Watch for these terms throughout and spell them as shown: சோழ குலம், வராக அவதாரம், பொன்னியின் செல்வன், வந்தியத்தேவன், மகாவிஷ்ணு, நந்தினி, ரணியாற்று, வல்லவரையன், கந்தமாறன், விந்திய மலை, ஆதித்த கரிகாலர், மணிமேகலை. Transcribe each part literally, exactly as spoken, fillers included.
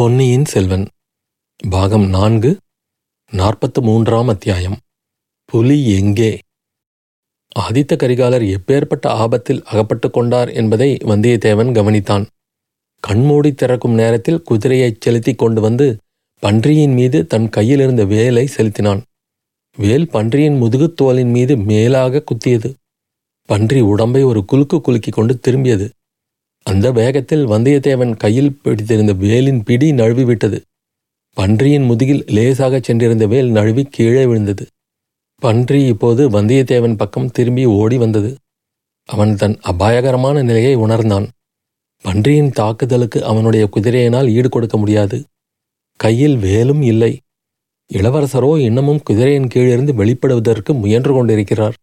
பொன்னியின் செல்வன் பாகம் நான்கு நாற்பத்து மூன்றாம் அத்தியாயம். புலி எங்கே? ஆதித்த கரிகாலர் எப்பேற்பட்ட ஆபத்தில் அகப்பட்டு கொண்டார் என்பதை வந்தியத்தேவன் கவனித்தான். கண்மூடி திறக்கும் நேரத்தில் குதிரையைச் செலுத்தி கொண்டு வந்து பன்றியின் மீது தன் கையிலிருந்த வேலை செலுத்தினான். வேல் பன்றியின் முதுகுத்தோலின் மீது மேலாக குத்தியது. பன்றி உடம்பை ஒரு குலுக்கு குலுக்கி கொண்டு திரும்பியது. அந்த வேகத்தில் வந்தியத்தேவன் கையில் பிடித்திருந்த வேலின் பிடி நழுவிவிட்டது. பன்றியின் முதுகில் லேசாக சென்றிருந்த வேல் நழுவி கீழே விழுந்தது. பன்றி இப்போது வந்தியத்தேவன் பக்கம் திரும்பி ஓடி வந்தது. அவன் தன் அபாயகரமான நிலையை உணர்ந்தான். பன்றியின் தாக்குதலுக்கு அவனுடைய குதிரையினால் ஈடு கொடுக்க முடியாது. கையில் வேலும் இல்லை. இளவரசரோ இன்னமும் குதிரையின் கீழிருந்து வெளிப்படுவதற்கு முயன்று கொண்டிருக்கிறார்.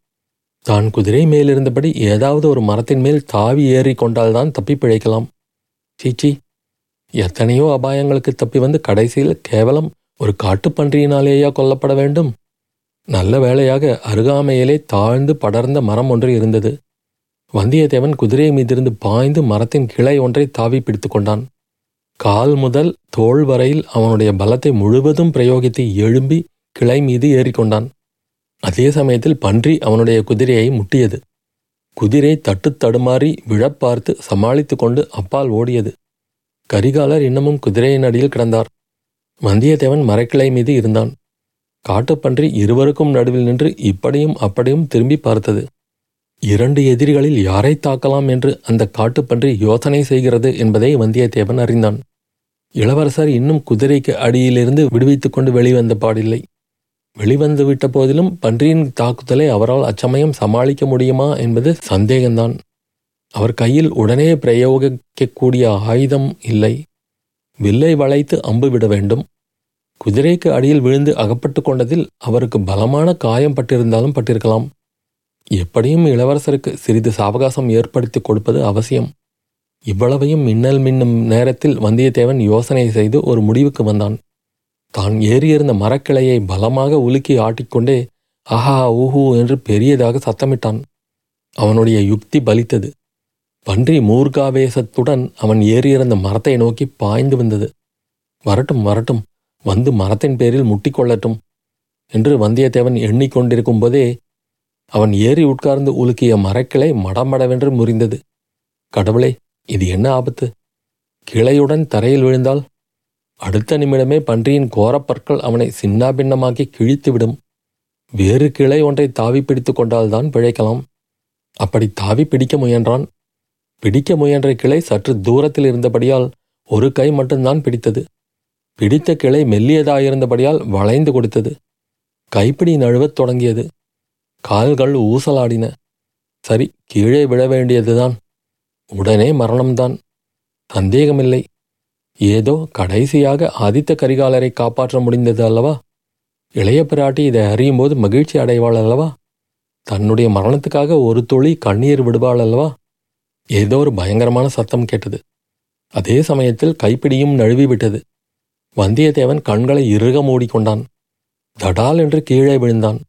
தான் குதிரை மேலிருந்தபடி ஏதாவது ஒரு மரத்தின் மேல் தாவி ஏறி கொண்டால்தான் தப்பி பிழைக்கலாம். சீச்சி, எத்தனையோ அபாயங்களுக்கு தப்பி வந்து கடைசியில் கேவலம் ஒரு காட்டுப்பன்றியினாலேயா கொல்லப்பட வேண்டும்? நல்ல வேளையாக அருகாமையிலே தாழ்ந்து படர்ந்த மரம் ஒன்று இருந்தது. வந்தியத்தேவன் குதிரை மீதிருந்து பாய்ந்து மரத்தின் கிளை ஒன்றை தாவி பிடித்து கொண்டான். கால் முதல் தோள் வரையில் அவனுடைய பலத்தை முழுவதும் பிரயோகித்து எழும்பி கிளை மீது ஏறிக்கொண்டான். அதே சமயத்தில் பன்றி அவனுடைய குதிரையை முட்டியது. குதிரை தட்டு தடுமாறி விழப்பார்த்து சமாளித்து கொண்டு அப்பால் ஓடியது. கரிகாலர் இன்னமும் குதிரையின் அடியில் கிடந்தார். வந்தியத்தேவன் மரக்கிளை மீது இருந்தான். காட்டுப்பன்றி இருவருக்கும் நடுவில் நின்று இப்படியும் அப்படியும் திரும்பி பார்த்தது. இரண்டு எதிரிகளில் யாரை தாக்கலாம் என்று அந்த காட்டுப்பன்றி யோசனை செய்கிறது என்பதை வந்தியத்தேவன் அறிந்தான். இளவரசர் இன்னும் குதிரைக்கு அடியிலிருந்து விடுவித்து கொண்டு வெளிவந்த பாடில்லை. வெளிவந்துவிட்ட போதிலும் பன்றியின் தாக்குதலை அவரால் அச்சமயம் சமாளிக்க முடியுமா என்பது சந்தேகம்தான். அவர் கையில் உடனே பிரயோகிக்கக்கூடிய ஆயுதம் இல்லை. வில்லை வளைத்து அம்பு விட வேண்டும். குதிரைக்கு அடியில் விழுந்து அகப்பட்டு கொண்டதில் அவருக்கு பலமான காயம் பட்டிருந்தாலும் பட்டிருக்கலாம். எப்படியும் இளவரசருக்கு சிறிது சாவகாசம் ஏற்படுத்தி கொடுப்பது அவசியம். இவ்வளவையும் மின்னல் மின்னும் நேரத்தில் வந்தியத்தேவன் யோசனை செய்து ஒரு முடிவுக்கு வந்தான். தான் ஏறியிருந்த மரக்கிளையை பலமாக உலுக்கி ஆட்டிக்கொண்டே அஹா ஊஹூ என்று பெரியதாக சத்தமிட்டான். அவனுடைய யுக்தி பலித்தது. பன்றி மூர்காவேசத்துடன் அவன் ஏறியிருந்த மரத்தை நோக்கி பாய்ந்து வந்தது. வரட்டும் வரட்டும், வந்து மரத்தின் பேரில் முட்டிக்கொள்ளட்டும் என்று வந்தியத்தேவன் எண்ணிக்கொண்டிருக்கும் போதே அவன் ஏறி உட்கார்ந்து உலுக்கிய மரக்கிளை மடமடவென்று முறிந்தது. கடவுளே, இது என்ன ஆபத்து! கிளையுடன் தரையில் விழுந்தால் அடுத்த நிமிடமே பன்றியின் கோரப்பற்கள் அவனை சின்னாபின்னமாக்கி கிழித்துவிடும். வேறு கிளை ஒன்றை தாவி பிடித்து கொண்டால்தான் பிழைக்கலாம். அப்படி தாவி பிடிக்க முயன்றான். பிடிக்க முயன்ற கிளை சற்று தூரத்தில் இருந்தபடியால் ஒரு கை மட்டும்தான் பிடித்தது. பிடித்த கிளை மெல்லியதாயிருந்தபடியால் வளைந்து கொடுத்தது. கைப்பிடி நழுவத் தொடங்கியது. கால்கள் ஊசலாடின. சரி, கீழே விழ வேண்டியதுதான். உடனே மரணம்தான், சந்தேகமில்லை. ஏதோ கடைசியாக ஆதித்த கரிகாலரை காப்பாற்ற முடிந்தது அல்லவா? இளைய பிராட்டி இதை அறியும்போது மகிழ்ச்சி அடைவாள் அல்லவா? தன்னுடைய மரணத்துக்காக ஒரு துளி கண்ணீர் விடுவாள் அல்லவா? ஏதோ ஒரு பயங்கரமான சத்தம் கேட்டது. அதே சமயத்தில் கைப்பிடியும் நழுவிவிட்டது. வந்தியத்தேவன் கண்களை இறுக மூடிக்கொண்டான். தடால் என்று கீழே விழுந்தான்.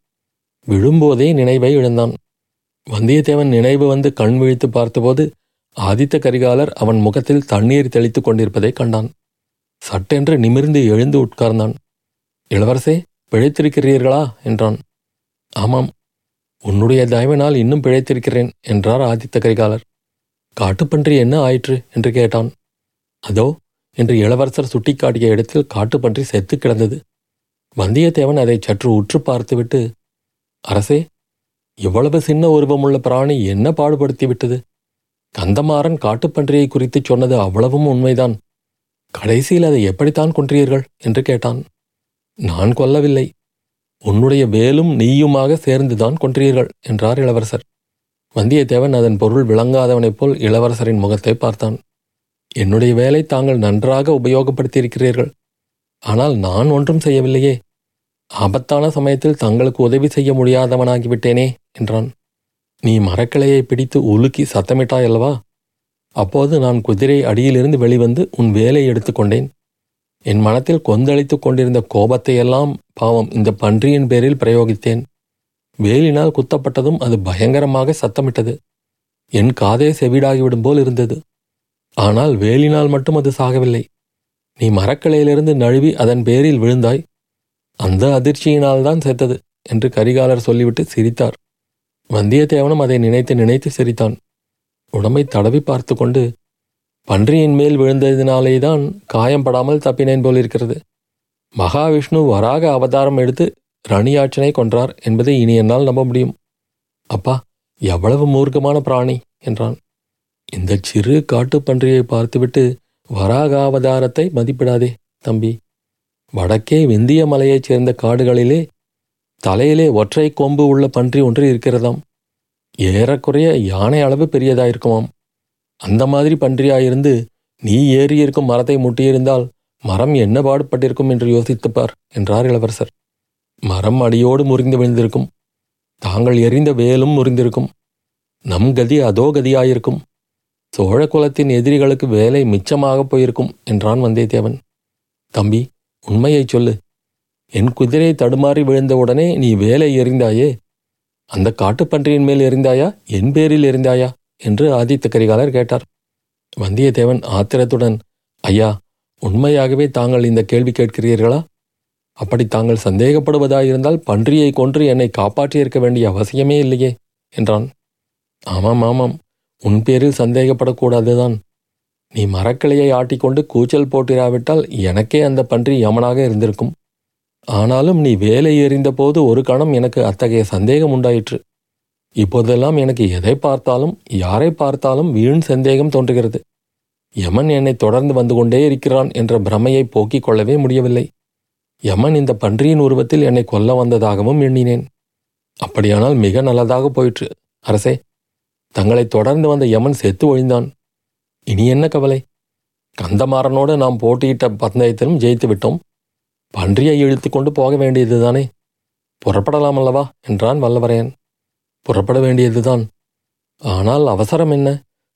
விழும்போதே நினைவை இழந்தான். வந்தியத்தேவன் நினைவு வந்து கண் விழித்து பார்த்தபோது ஆதித்த கரிகாலர் அவன் முகத்தில் தண்ணீர் தெளித்து கொண்டிருப்பதை கண்டான். சட்டென்று நிமிர்ந்து எழுந்து உட்கார்ந்தான். இளவரசே, பிழைத்திருக்கிறீர்களா என்றான். ஆமாம், உன்னுடைய தயவினால் இன்னும் பிழைத்திருக்கிறேன் என்றார் ஆதித்த கரிகாலர். காட்டுப்பன்றி என்ன ஆயிற்று என்று கேட்டான். அதோ என்று இளவரசர் சுட்டிக்காட்டிய இடத்தில் காட்டுப்பன்றி செத்து கிடந்தது. வந்தியத்தேவன் அதை சற்று உற்று பார்த்துவிட்டு, அரசே, எவ்வளவு சின்ன உருவமுள்ள பிராணி என்ன பாடுபடுத்திவிட்டது! கந்தமாறன் காட்டுப்பன்றியை குறித்து சொன்னது அவ்வளவும் உண்மைதான். கடைசியில் அதை எப்படித்தான் கொன்றீர்கள் என்று கேட்டான். நான் கொல்லவில்லை, உன்னுடைய வேலும் நீயுமாக சேர்ந்துதான் கொன்றீர்கள் என்றார் இளவரசர். வந்தியத்தேவன் அதன் பொருள் விளங்காதவனைப் போல் இளவரசரின் முகத்தை பார்த்தான். என்னுடைய வேலை தாங்கள் நன்றாக உபயோகப்படுத்தியிருக்கிறீர்கள். ஆனால் நான் ஒன்றும் செய்யவில்லையே. ஆபத்தான சமயத்தில் தங்களுக்கு உதவி செய்ய முடியாதவனாகிவிட்டேனே என்றான். நீ மரக்கிளையை பிடித்து உலுக்கி சத்தமிட்டாயல்லவா? அப்போது நான் குதிரை அடியிலிருந்து வெளிவந்து உன் வேலை எடுத்துக்கொண்டேன். என் மனத்தில் கொந்தளித்து கொண்டிருந்த கோபத்தையெல்லாம் பாவம் இந்த பன்றியின் பேரில் பிரயோகித்தேன். வேலினால் குத்தப்பட்டதும் அது பயங்கரமாக சத்தமிட்டது. என் காதே செவிடாகிவிடும் போல் இருந்தது. ஆனால் வேலினால் மட்டும் அது சாகவில்லை. நீ மரக்கிளையிலிருந்து நழுவி அதன் பேரில் விழுந்தாய். அந்த அதிர்ச்சியினால்தான் செத்தது என்று கரிகாலர் சொல்லிவிட்டு சிரித்தார். வந்தியத்தேவனும் அதை நினைத்து நினைத்து சிரித்தான். உடம்பை தடவி பார்த்து கொண்டு, பன்றியின் மேல் விழுந்ததினாலேதான் காயம்படாமல் தப்பினேன் போலிருக்கிறது. மகாவிஷ்ணு வராக அவதாரம் எடுத்து ரணியாற்றினை கொன்றார் என்பதை இனி என்னால் நம்ப முடியும். அப்பா, எவ்வளவு மூர்க்கமான பிராணி என்றான். இந்த சிறு காட்டுப்பன்றியை பார்த்துவிட்டு வராக அவதாரத்தை மதிப்பிடாதே தம்பி. வடக்கே விந்திய மலையைச் சேர்ந்த காடுகளிலே தலையிலே ஒற்றை கொம்பு உள்ள பன்றி ஒன்று இருக்கிறதாம். ஏறக்குறைய யானை அளவு பெரியதாயிருக்குமாம். அந்த மாதிரி பன்றியாயிருந்து நீ ஏறியிருக்கும் மரத்தை முட்டியிருந்தால் மரம் என்ன பாடுபட்டிருக்கும் என்று யோசித்துப்பார் என்றார் இளவரசர். மரம் அடியோடு முறிந்து விழுந்திருக்கும். தாங்கள் எறிந்த வேலும் முறிந்திருக்கும். நம் கதி அதோ கதியாயிருக்கும். சோழ குலத்தின் எதிரிகளுக்கு வேலை மிச்சமாகப் போயிருக்கும் என்றான் வந்தியத்தேவன். தம்பி, உண்மையைச் சொல்லு. என் குதிரை தடுமாறி விழுந்தவுடனே நீ வேலை எறிந்தாயே, அந்த காட்டுப்பன்றியின் மேல் எறிந்தாயா, என் பேரில் எறிந்தாயா என்று ஆதித்த கரிகாலர் கேட்டார். வந்தியத்தேவன் ஆத்திரத்துடன், ஐயா, உண்மையாகவே தாங்கள் இந்த கேள்வி கேட்கிறீர்களா? அப்படி தாங்கள் சந்தேகப்படுவதாயிருந்தால் பன்றியை கொன்று என்னை காப்பாற்றியிருக்க வேண்டிய அவசியமே இல்லையே என்றான். ஆமாம் ஆமாம், உன் பேரில் சந்தேகப்படக்கூடாதுதான். நீ மரக்கிளையை ஆட்டிக்கொண்டு கூச்சல் போட்டிராவிட்டால் எனக்கே அந்த பன்றி யமனாக இருந்திருக்கும். ஆனாலும் நீ வேலை எறிந்தபோது ஒரு கணம் எனக்கு அத்தகைய சந்தேகம் உண்டாயிற்று. இப்போதெல்லாம் எனக்கு எதை பார்த்தாலும் யாரை பார்த்தாலும் வீண் சந்தேகம் தோன்றுகிறது. யமன் என்னை தொடர்ந்து வந்து கொண்டே இருக்கிறான் என்ற பிரமையை போக்கிக் கொள்ளவே முடியவில்லை. யமன் இந்த பன்றியின் உருவத்தில் என்னை கொல்ல வந்ததாகவும் எண்ணினேன். அப்படியானால் மிக நல்லதாக போயிற்று அரசே. தங்களை தொடர்ந்து வந்த யமன் செத்து ஒழிந்தான். இனி என்ன கவலை? கந்தமாறனோடு நாம் போட்டியிட்ட பந்தயத்திலும் ஜெயித்து விட்டோம். பன்றியை இழுத்து கொண்டு போக வேண்டியதுதானே. புறப்படலாம் அல்லவா என்றான் வல்லவரையன். புறப்பட வேண்டியதுதான். ஆனால் அவசரம் என்ன?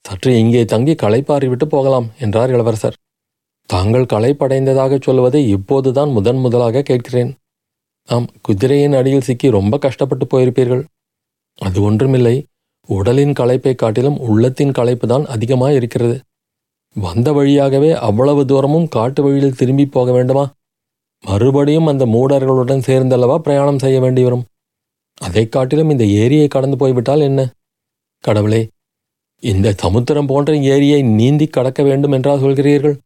சற்று இங்கே தங்கி களைப்பாறிவிட்டு போகலாம் என்றார் இளவரசர். தாங்கள் களைப்படைந்ததாகச் சொல்வதை இப்போதுதான் முதன் முதலாக கேட்கிறேன். ஆம், குதிரையின் அடியில் சிக்கி ரொம்ப கஷ்டப்பட்டு போயிருப்பீர்கள். அது ஒன்றுமில்லை. உடலின் களைப்பை காட்டிலும் உள்ளத்தின் களைப்பு தான் அதிகமாக இருக்கிறது. வந்த வழியாகவே அவ்வளவு தூரமும் காட்டு வழியில் திரும்பி போக வேண்டுமா? மறுபடியும் அந்த மூடர்களுடன் சேர்ந்தல்லவா பிரயாணம் செய்ய வேண்டி வரும். அதை காட்டிலும் இந்த ஏரியை கடந்து போய்விட்டால் என்ன? கடவுளே, இந்த சமுத்திரம் போன்ற ஏரியை நீந்தி கடக்க வேண்டும் என்றா சொல்கிறீர்கள்?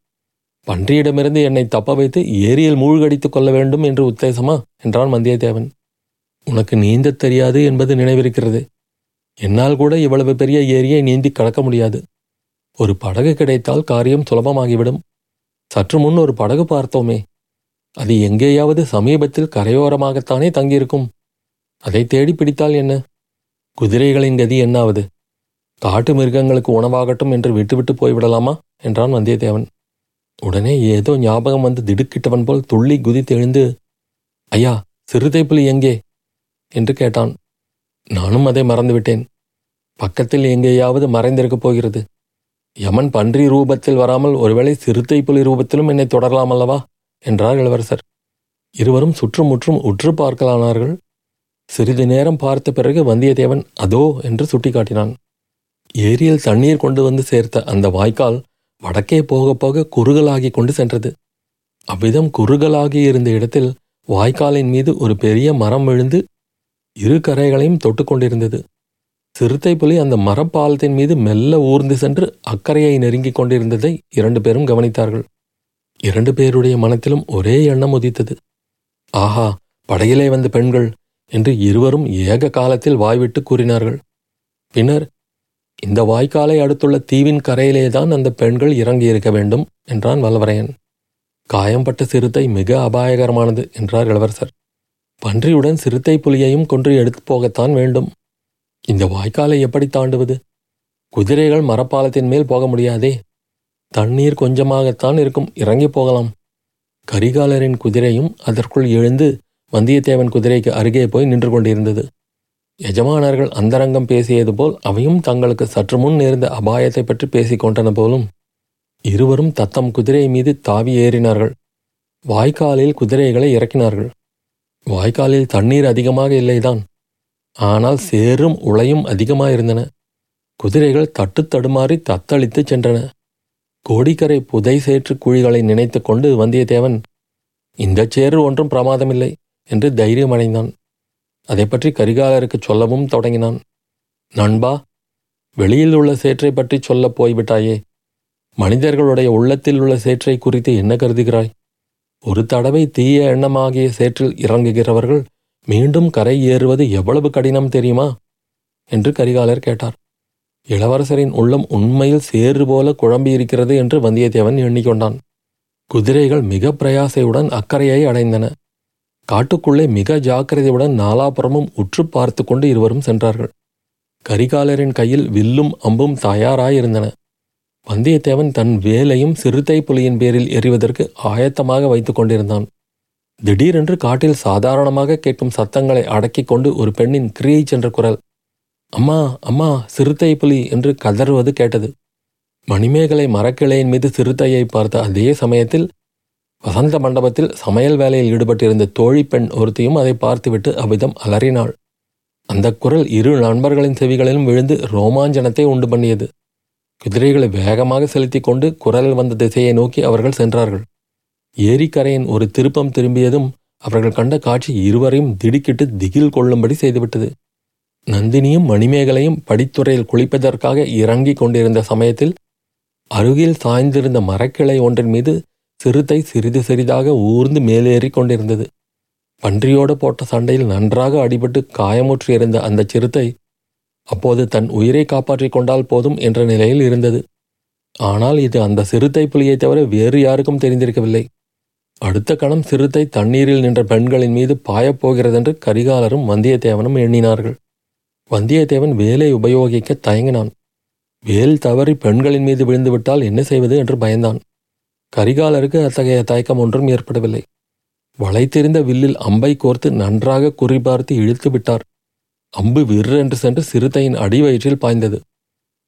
பன்றியிடமிருந்து என்னை தப்ப வைத்து ஏரியில் மூழ்கடித்து கொள்ள வேண்டும் என்று உத்தேசமா என்றான் வந்தியத்தேவன். உனக்கு நீந்த தெரியாது என்பது நினைவிருக்கிறது. என்னால் கூட இவ்வளவு பெரிய ஏரியை நீந்தி கடக்க முடியாது. ஒரு படகு கிடைத்தால் காரியம் சுலபமாகிவிடும். சற்று முன் ஒரு படகு பார்த்தோமே, அது எங்கேயாவது சமீபத்தில் கரையோரமாகத்தானே தங்கியிருக்கும். அதை தேடி பிடித்தால் என்ன? குதிரைகளின் கதி என்னாவது? காட்டு மிருகங்களுக்கு உணவாகட்டும் என்று விட்டுவிட்டு போய்விடலாமா என்றான் வந்தியத்தேவன். உடனே ஏதோ ஞாபகம் வந்து திடுக்கிட்டவன் போல் துள்ளி குதித்தெழுந்து, ஐயா, சிறுத்தை புலி எங்கே என்று கேட்டான். நானும் அதை மறந்துவிட்டேன். பக்கத்தில் எங்கேயாவது மறைந்திருக்கப் போகிறது. யமன் பன்றி ரூபத்தில் வராமல் ஒருவேளை சிறுத்தை புலி ரூபத்திலும் என்னை தொடரலாம் அல்லவா என்றார் இளவரசர். இருவரும் சுற்றுமுற்றும் உற்று பார்க்கலானார்கள். சிறிது நேரம் பார்த்த பிறகு வந்தியத்தேவன் அதோ என்று சுட்டிக்காட்டினான். ஏரியில் தண்ணீர் கொண்டு வந்து சேர்த்த அந்த வாய்க்கால் வடக்கே போக போக குறுகலாகி கொண்டு சென்றது. அவ்விதம் குறுகலாகி இருந்த இடத்தில் வாய்க்காலின் மீது ஒரு பெரிய மரம் விழுந்து இரு கரைகளையும் தொட்டு கொண்டிருந்தது. சிறுத்தை புலி அந்த மரப்பாலத்தின் மீது மெல்ல ஊர்ந்து சென்று அக்கறையை நெருங்கி கொண்டிருந்ததை இரண்டு பேரும் கவனித்தார்கள். இரண்டு பேருடைய மனத்திலும் ஒரே எண்ணம் உதித்தது. ஆஹா, படகிலே வந்த பெண்கள் என்று இருவரும் ஏக காலத்தில் வாய்விட்டு கூறினார்கள். பின்னர், இந்த வாய்க்காலை அடுத்துள்ள தீவின் கரையிலேதான் அந்த பெண்கள் இறங்கியிருக்க வேண்டும் என்றான் வல்லவரையன். காயம்பட்ட சிறுத்தை மிக அபாயகரமானது என்றார் இளவரசர். பன்றியுடன் சிறுத்தை புலியையும் கொன்று எடுத்து போகத்தான் வேண்டும். இந்த வாய்க்காலை எப்படி தாண்டுவது? குதிரைகள் மரப்பாலத்தின் மேல் போக முடியாதே. தண்ணீர் கொஞ்சமாகத்தான் இருக்கும், இறங்கி போகலாம். கரிகாலரின் குதிரையும் அதற்குள் எழுந்து வந்தியத்தேவன் குதிரைக்கு அருகே போய் நின்று கொண்டிருந்தது. எஜமானர்கள் அந்தரங்கம் பேசியது போல் அவையும் தங்களுக்கு சற்று முன் நேர்ந்த அபாயத்தை பற்றி பேசிக் கொண்டன போலும். இருவரும் தத்தம் குதிரை மீது தாவி ஏறினார்கள். வாய்க்காலில் குதிரைகளை இறக்கினார்கள். வாய்க்காலில் தண்ணீர் அதிகமாக இல்லைதான், ஆனால் சேறும் உளையும் அதிகமாயிருந்தன. குதிரைகள் தட்டு தடுமாறி தத்தளித்து சென்றன. கோடிக்கரை புதை சேற்று குழிகளை நினைத்து கொண்டு வந்தியத்தேவன் இந்த சேறு ஒன்றும் பிரமாதமில்லை என்று தைரியமடைந்தான். அதை பற்றி கரிகாலருக்கு சொல்லவும் தொடங்கினான். நண்பா, வெளியில் உள்ள சேற்றை பற்றி சொல்ல போய்விட்டாயே, மனிதர்களுடைய உள்ளத்தில் உள்ள சேற்றை குறித்து என்ன கருதுகிறாய்? ஒரு தடவை தீய எண்ணமாகிய சேற்றில் இறங்குகிறவர்கள் மீண்டும் கரை ஏறுவது எவ்வளவு கடினம் தெரியுமா என்று கரிகாலர் கேட்டார். இளவரசரின் உள்ளம் உண்மையில் சேறு போல குழம்பியிருக்கிறது என்று வந்தியத்தேவன் எண்ணிக்கொண்டான். குதிரைகள் மிக பிரயாசையுடன் அக்கறையை அடைந்தன. காட்டுக்குள்ளே மிக ஜாக்கிரதையுடன் நாலாபுறமும் உற்று பார்த்து கொண்டு இருவரும் சென்றார்கள். கரிகாலரின் கையில் வில்லும் அம்பும் தயாராயிருந்தன. வந்தியத்தேவன் தன் வேலையும் சிறுத்தை புலியின் பேரில் எறிவதற்கு ஆயத்தமாக வைத்து கொண்டிருந்தான். திடீரென்று காட்டில் சாதாரணமாக கேட்கும் சத்தங்களை அடக்கி கொண்டு ஒரு பெண்ணின் கிரீச் என்ற குரல் அம்மா அம்மா சிறுத்தை புலி என்று கதறுவது கேட்டது. மணிமேகலை மரக்கிளையின் மீது சிறுத்தையை பார்த்த அதே சமயத்தில் வசந்த மண்டபத்தில் சமையல் வேலையில் ஈடுபட்டிருந்த தோழி பெண் ஒருத்தையும் அதை பார்த்துவிட்டு அவ்விதம் அலறினாள். அந்த குரல் இரு நண்பர்களின் செவிகளிலும் விழுந்து ரோமாஞ்சனத்தை உண்டு பண்ணியது. குதிரைகளை வேகமாக செலுத்தி கொண்டு குரல் வந்த திசையை நோக்கி அவர்கள் சென்றார்கள். ஏரிக்கரையின் ஒரு திருப்பம் திரும்பியதும் அவர்கள் கண்ட காட்சி இருவரையும் திடுக்கிட்டு திகில் கொள்ளும்படி செய்துவிட்டது. நந்தினியும் மணிமேகலையும் படித்துறையில் குளிப்பதற்காக இறங்கிக் கொண்டிருந்த சமயத்தில் அருகில் சாய்ந்திருந்த மரக்கிளை ஒன்றின் மீது சிறுத்தை சிறிது சிறிதாக ஊர்ந்து மேலேறி கொண்டிருந்தது. பன்றியோடு போட்ட சண்டையில் நன்றாக அடிபட்டு காயமுற்றியிருந்த அந்த சிறுத்தை அப்போது தன் உயிரை காப்பாற்றி கொண்டால் போதும் என்ற நிலையில் இருந்தது. ஆனால் இது அந்த சிறுத்தை புலியை தவிர வேறு யாருக்கும் தெரிந்திருக்கவில்லை. அடுத்த கணம் சிறுத்தை தண்ணீரில் நின்ற பெண்களின் மீது பாயப்போகிறதென்று கரிகாலரும் வந்தியத்தேவனும் எண்ணினார்கள். வந்தியத்தேவன் வேலை உபயோகிக்க தயங்கினான். வேல் தவறி பெண்களின் மீது விழுந்துவிட்டால் என்ன செய்வது என்று பயந்தான். கரிகாலருக்கு அத்தகைய தயக்கம் ஒன்றும் ஏற்படவில்லை. வளைத்திருந்த வில்லில் அம்பை கோர்த்து நன்றாக குறிபார்த்து இழுத்து விட்டார். அம்பு விற்றென்று சென்று சிறுத்தையின் அடிவயிற்றில் பாய்ந்தது.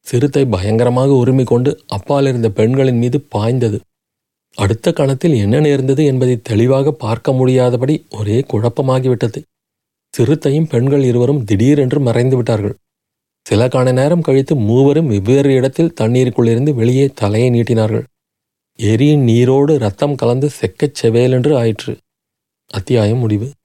சிறுத்தை பயங்கரமாக உரிமை கொண்டு அப்பாலிருந்த பெண்களின் மீது பாய்ந்தது. அடுத்த கணத்தில் என்ன நேர்ந்தது என்பதை தெளிவாக பார்க்க முடியாதபடி ஒரே குழப்பமாகிவிட்டது. சிறுத்தையும் பெண்கள் இருவரும் திடீரென்று மறைந்து விட்டார்கள். சில காண நேரம் கழித்து மூவரும் வெவ்வேறு இடத்தில் தண்ணீருக்குள்ளிருந்து வெளியே தலையை நீட்டினார்கள். ஏரியின் நீரோடு இரத்தம் கலந்து செக்கச் செவேலென்று ஆயிற்று. அத்தியாயம் முடிவு.